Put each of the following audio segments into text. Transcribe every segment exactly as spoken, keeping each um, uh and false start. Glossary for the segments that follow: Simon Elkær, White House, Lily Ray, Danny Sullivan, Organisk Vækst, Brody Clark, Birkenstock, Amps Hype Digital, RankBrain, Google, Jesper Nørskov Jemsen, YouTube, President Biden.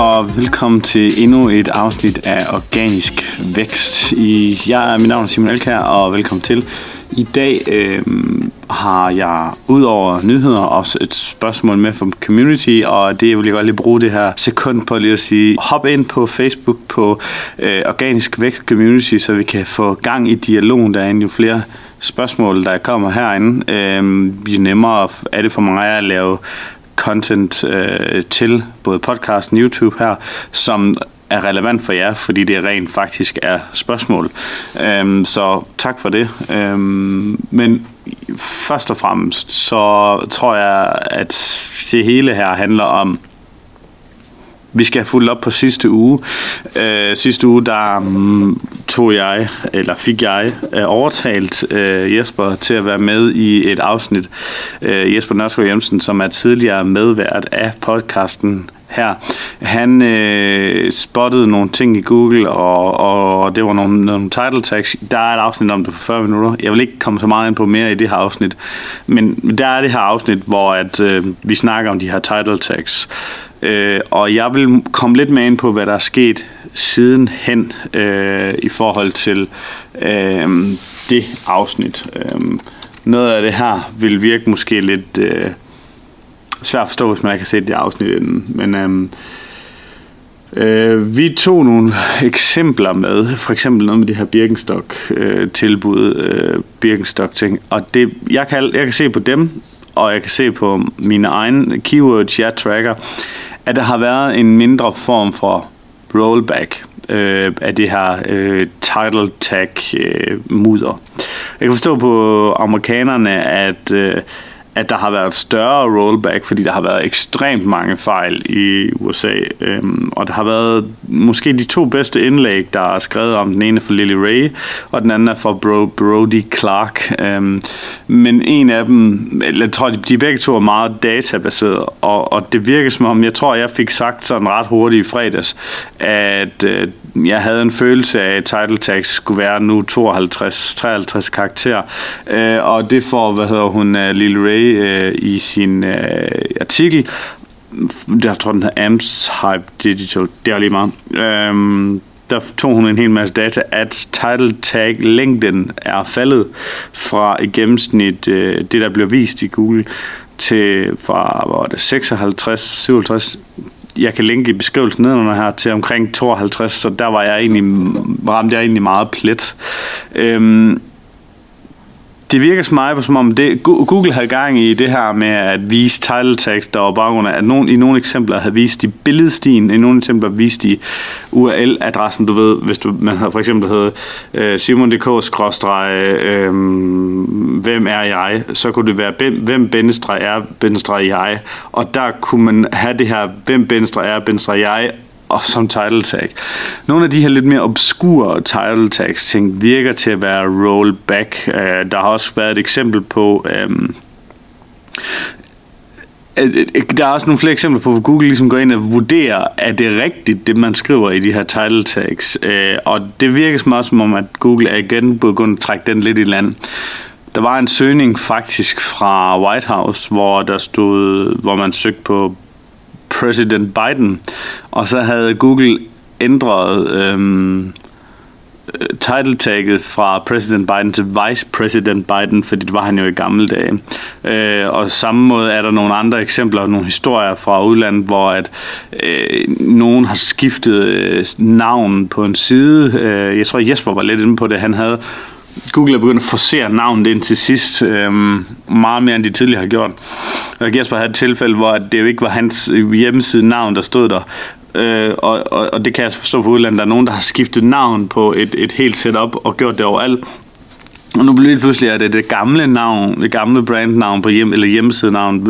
og velkommen til endnu et afsnit af Organisk Vækst. I, jeg, mit navn er Simon Elkær, og velkommen til. I dag øh, har jeg udover nyheder også et spørgsmål med fra community, og det vil jeg godt lige bruge det her sekund på lige at sige, hop ind på Facebook på øh, Organisk Vækst Community, så vi kan få gang i dialogen derinde. Jo flere spørgsmål, der kommer herinde, øh, jo nemmere er det for mig at lave content øh, til både podcasten og YouTube her, som er relevant for jer, fordi det rent faktisk er spørgsmål. Øhm, så tak for det. Øhm, men først og fremmest, så tror jeg, at det hele her handler om, vi skal have fulgt op på sidste uge. Øh, sidste uge, der mm, tog jeg, eller fik jeg øh, overtalt øh, Jesper til at være med i et afsnit. Øh, Jesper Nørskov Jemsen, som er tidligere medvært af podcasten her. Han øh, spottede nogle ting i Google, og, og det var nogle, nogle title tags. Der er et afsnit om det på fyrre minutter. Jeg vil ikke komme så meget ind på mere i det her afsnit, men der er det her afsnit, hvor at, øh, vi snakker om de her title tags. Øh, og jeg vil komme lidt mere ind på, hvad der er sket sidenhen øh, i forhold til øh, det afsnit. Øh, noget af det her vil virke måske lidt øh, svært at forstå, hvis man ikke har set det afsnit inden. Men øhm, øh, vi tog nogle eksempler med, for eksempel noget med det her Birkenstock-tilbud, øh, øh, Birkenstock-ting. Og det, jeg, kan, jeg kan se på dem, og jeg kan se på mine egne keywords, jeg tracker, at der har været en mindre form for rollback øh, af det her øh, title tag-mudder. Øh, jeg kan forstå på amerikanerne, at øh, at der har været et større rollback, fordi der har været ekstremt mange fejl i U S A. Øhm, og der har været måske de to bedste indlæg, der er skrevet om. Den ene er fra Lily Ray, og den anden er fra Bro, Brody Clark. Øhm, men en af dem, jeg tror, de begge to er meget databaseret, og, og det virker som om, jeg tror, jeg fik sagt sådan ret hurtigt i fredags, at øh, jeg havde en følelse af, at title tags skulle være nu tooghalvtreds til treoghalvtreds karakterer. Øh, og det får, hvad hedder hun, Lily Ray, i sin øh, artikel, der tror den hedder Amps Hype Digital, det er lige meget, øhm, der tog hun en hel masse data, at title tag længden er faldet fra i gennemsnit øh, det, der bliver vist i Google, til fra hvor det, seksoghalvtreds til syvoghalvtreds, jeg kan linke i beskrivelsen nedenunder her, til omkring tooghalvtreds, så der var jeg egentlig, ramte jeg egentlig meget plet. Øhm, Det virker som mig, som om det, Google havde gang i det her med at vise title tags, der var baggrund af, at nogen, i nogle eksempler havde vist i billedstien, i nogle eksempler viste i U R L-adressen, du ved, hvis du, man for eksempel hed øh, simon punktum d k bindestreg hvem er jeg, så kunne det være hvem bindestreg er bindestreg jeg, og der kunne man have det her hvem bindestreg er bindestreg jeg, og som title tag. Nogle af de her lidt mere obskure title tags ting virker til at være rollback. Uh, der har også været et eksempel på, um, der er også nogle flere eksempler på, hvor Google ligesom går ind og vurderer, er det rigtigt, det man skriver i de her title tags. Uh, og det virker som også, som om at Google er igen begyndt at trække den lidt i land. Der var en søgning faktisk fra White House, hvor der stod, hvor man søgte på President Biden, og så havde Google ændret øhm, title tagget fra President Biden til Vice President Biden, fordi det var han jo i gamle dage. Øh, og samme måde er der nogle andre eksempler, nogle historier fra udlandet, hvor at øh, nogen har skiftet øh, navn på en side. Øh, jeg tror Jesper var lidt inde på det, han havde. Google er begyndt at forsere navnet ind til sidst, øhm, meget mere end de tidligere har gjort. Og Jesper havde et tilfælde, hvor det jo ikke var hans hjemmesidenavn, der stod der. Øh, og, og, og det kan jeg forstå på udlandet, der er nogen, der har skiftet navn på et, et helt setup og gjort det overalt. Og nu bliver det pludselig, at det, det gamle navn, det gamle brandnavn på hjem, eller hjemmesidenavn,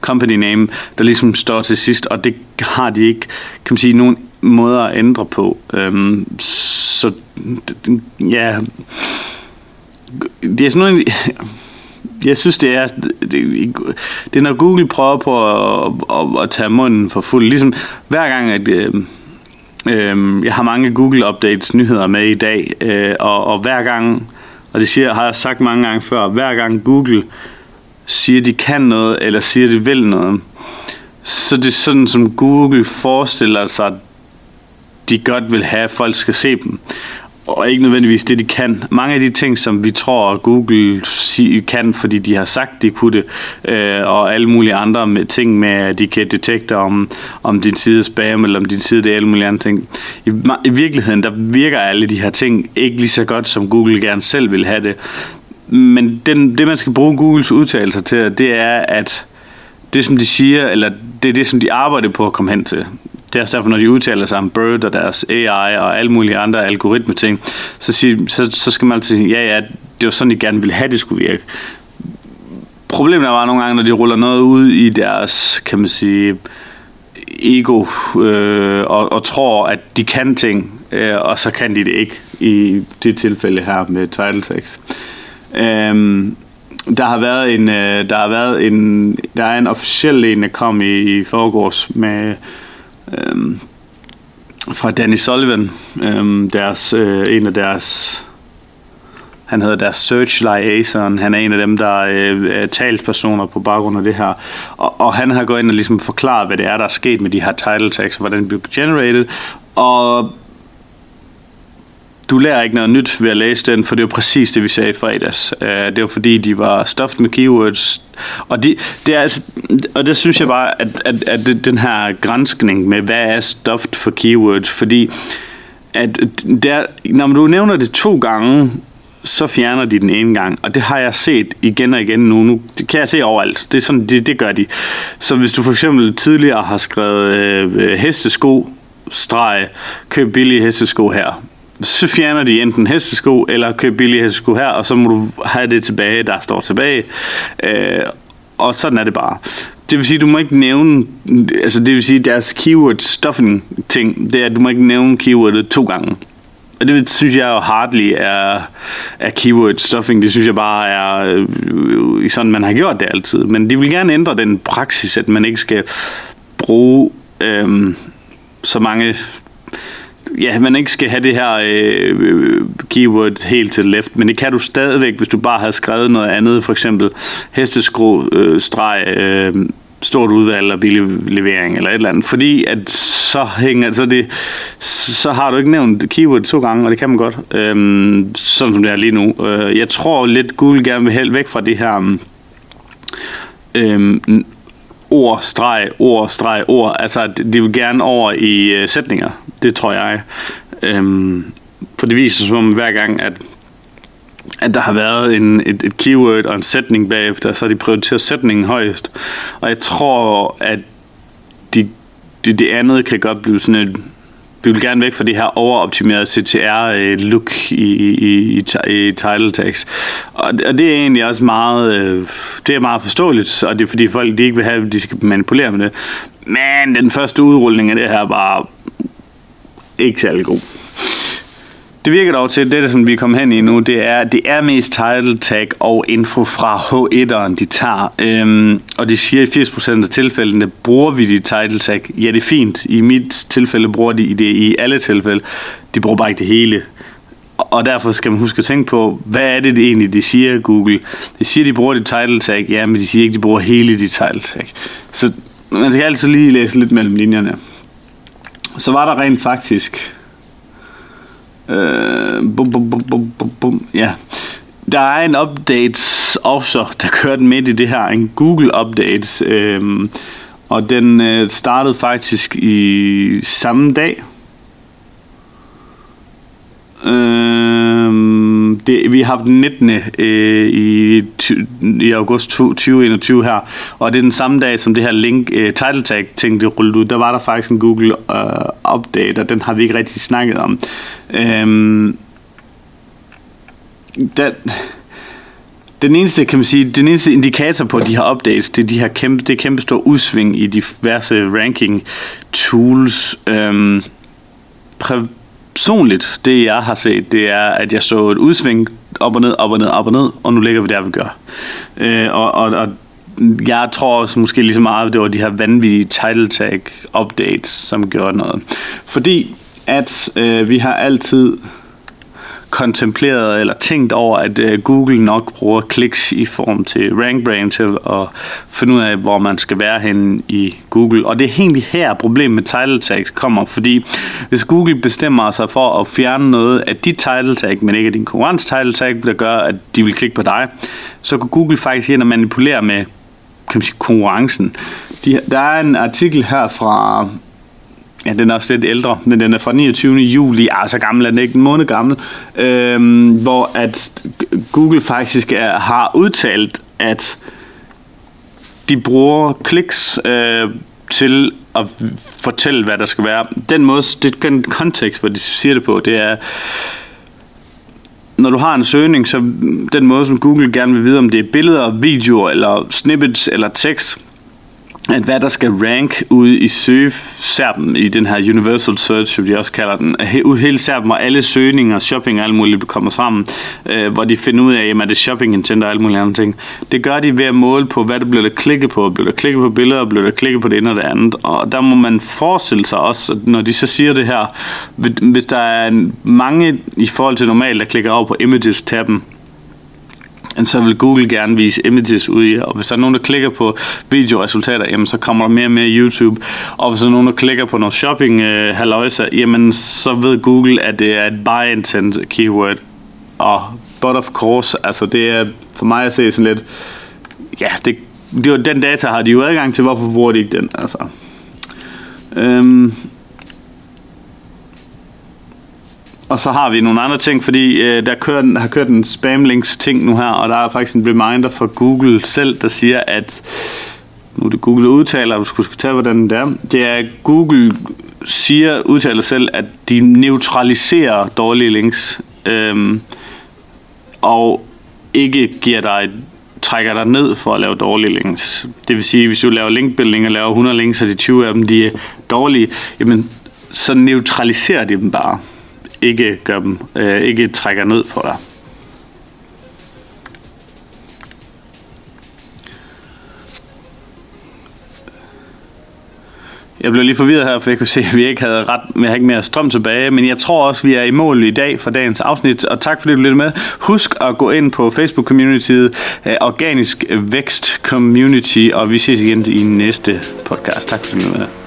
company name, der ligesom står til sidst, og det har de ikke, kan man sige, nogen måder at ændre på. Øhm, så ja, det er sådan noget, jeg synes det er, det, det er når Google prøver på at, at, at tage munden for fuld, ligesom hver gang at øh, øh, jeg har mange Google updates nyheder med i dag, øh, og, og hver gang, og det siger, har jeg sagt mange gange før, hver gang Google siger de kan noget eller siger de vil noget, Så det er sådan, som Google forestiller sig, at de godt vil have, at folk skal se dem. Og ikke nødvendigvis det, de kan. Mange af de ting, som vi tror, at Google kan, fordi de har sagt, de kunne det, og alle mulige andre ting med, at de kan detekte om, om din side spam, eller om din side det, alle mulige andre ting. I, I virkeligheden, der virker alle de her ting ikke lige så godt, som Google gerne selv vil have det. Men den, det, man skal bruge Googles udtalelser til, det er, at det, som de siger, eller det er det, som de arbejder på at komme hen til. Det er også derfor, når de udtaler sig om Bird og deres A I og alle mulige andre algoritmeting, så, siger, så, så skal man altid sige, ja, ja, det var sådan, de gerne ville have, det skulle virke. Problemet er bare nogle gange, når de ruller noget ud i deres, kan man sige, ego, øh, og, og tror, at de kan ting, øh, og så kan de det ikke, i det tilfælde her med Title seks. Øh, Der har været en, der har været en, der er en officiel en, der kom i, i forgårs med øhm, fra Danny Sullivan, øhm, deres øh, en af deres, han hedder deres search liaison, han er en af dem der øh, er talspersoner på baggrund af det her, og, og han har gået ind og ligesom forklaret, hvad det er der er sket med de her title tags og hvordan de blev generated, og du lærer ikke noget nyt ved at læse den, for det var præcis det, vi sagde i fredags. Det var fordi, de var stuffed med keywords. Og, de, det, er, og det synes jeg bare, at, at, at den her granskning med, hvad er stuffed for keywords? Fordi, at der, når du nævner det to gange, så fjerner de den ene gang. Og det har jeg set igen og igen nu. nu det kan jeg se overalt. Det, er sådan, det, det gør de. Så hvis du for eksempel tidligere har skrevet øh, hestesko, streg, køb billige hestesko her, så fjerner de enten hestesko eller køb billige hestesko her, og så må du have det tilbage, der står tilbage. Øh, og sådan er det bare. Det vil sige, du må ikke nævne, altså det vil sige, deres keyword stuffing ting, det er, at du må ikke nævne keywordet to gange. Og det synes jeg jo hardly er, er keyword stuffing. Det synes jeg bare er sådan, man har gjort det altid. Men de vil gerne ændre den praksis, at man ikke skal bruge øh, så mange... Ja, man ikke skal have det her øh, keyword helt til left, men det kan du stadigvæk, hvis du bare havde skrevet noget andet, for eksempel hestesko, øh, streg, øh, stort udvalg og billig levering eller et eller andet, fordi at så hænger så det, så har du ikke nævnt keyword to gange, og det kan man godt, øh, sådan som det er lige nu. Øh, jeg tror lidt Google gerne vil hælde væk fra det her øh, ord, streg, ord, streg, ord, altså de vil gerne over i øh, sætninger. Det tror jeg. Øhm, for det viser som om hver gang, at, at der har været en, et, et keyword og en sætning bagefter, så har de prioriteret sætningen højest. Og jeg tror, at det de, de andet kan godt blive sådan et... Vi vil gerne væk fra det her overoptimerede C T R-look i, i, i, i title tags. Og, og det er egentlig også meget, øh, det er meget forståeligt, og det er fordi folk de ikke vil have, de skal manipulere med det. Men den første udrulning af det her var... ikke særlig god. Det virker dog til, at det, som vi er kommet hen i nu, det er, det er mest title tag og info fra H et'eren, de tager. Øhm, og de siger, i firs procent af tilfældene bruger vi de title tag. Ja, det er fint. I mit tilfælde bruger de det i alle tilfælde. De bruger bare ikke det hele. Og derfor skal man huske at tænke på, hvad er det, det egentlig, de siger, Google? De siger, de bruger de title tag. Ja, men de siger ikke, de bruger hele de title tag. Så man skal altid lige læse lidt mellem linjerne. Så var der rent faktisk, øh, bum, bum, bum, bum, bum, ja, der er en update også, der kørte midt i det her, en Google update, øh, og den øh, startede faktisk i samme dag. Øh, det, vi har den nittende Øh, i, i august to tusind enogtyve her, og det er den samme dag som det her link øh, title tag ting det rullede ud. Der var der faktisk en Google øh, update, og den har vi ikke rigtig snakket om. Øhm, den, den eneste kan man sige, den eneste indikator på de her updates, det er de her kæmpe, det kæmpe store udsving i diverse ranking tools. Øhm, præ- Personligt, det jeg har set, det er, at jeg så et udsving op og ned, op og ned, op og ned, og nu ligger vi der, vi gør. Øh, og, og, og jeg tror også måske lige så meget, at det var de her vanvittige title tag updates, som gjorde noget. Fordi at øh, vi har altid kontempleret eller tænkt over, at Google nok bruger kliks i form til RankBrain til at finde ud af, hvor man skal være henne i Google. Og det er egentlig her, problemet med title tags kommer, fordi hvis Google bestemmer sig for at fjerne noget af dit title tag, men ikke af din konkurrents title tag, der gør, at de vil klikke på dig, så kan Google faktisk hen og manipulere med, kan man sige, konkurrencen. De, der er en artikel her fra... Ja, den er også lidt ældre, men den er fra niogtyvende juli, ah, så gammel er den ikke, en måned gammel, øhm, hvor at Google faktisk er, har udtalt, at de bruger kliks øh, til at fortælle, hvad der skal være. Den måde, det den kontekst, hvor de siger det på, det er, når du har en søgning, så den måde, som Google gerne vil vide, om det er billeder, videoer, eller snippets, eller tekst, at hvad der skal rank ude i søgeserpen i den her universal search, som de også kalder den, hele serpen, hvor alle søgninger, shopping og alt muligt kommer sammen, øh, hvor de finder ud af, jamen, er det shopping intent og alt muligt andet ting. Det gør de ved at måle på, hvad der bliver der klikket på, bliver der klikket på billeder, bliver der klikket på det ene og det andet, og der må man forestille sig også, når de så siger det her, hvis der er mange i forhold til normalt, der klikker over på images-tabben, så vil Google gerne vise images ud i, og hvis der er nogen, der klikker på videoresultater, jamen så kommer der mere og mere YouTube, og hvis der er nogen, der klikker på noget shopping-halløjser, øh, jamen så ved Google, at det er et buy-intent keyword, og but of course, altså det er for mig at se sådan lidt, ja, det, det var, den data har de jo adgang til, hvorfor bruger de ikke den, altså. Øhm. Og så har vi nogle andre ting, fordi øh, der kører, har kørt en spam-links-ting nu her, og der er faktisk en reminder fra Google selv, der siger, at nu er det Google udtaler, du skulle tage, hvordan det er. Det er, Google siger, udtaler selv, at de neutraliserer dårlige links, øhm, og ikke giver dig, trækker dig ned for at lave dårlige links. Det vil sige, hvis du laver linkbuilding og laver hundrede links, og de tyve af dem, de er dårlige, jamen, så neutraliserer de dem bare. Ikke gør dem, øh, ikke trækker ned på dig. Jeg blev lige forvirret her, for jeg kunne se, at vi ikke havde ret, vi havde ikke mere strøm tilbage, men jeg tror også, vi er i mål i dag for dagens afsnit, og tak fordi du lyttede med. Husk at gå ind på Facebook-communityet øh, Organisk Vækst Community, og vi ses igen i næste podcast. Tak fordi du lyttede med.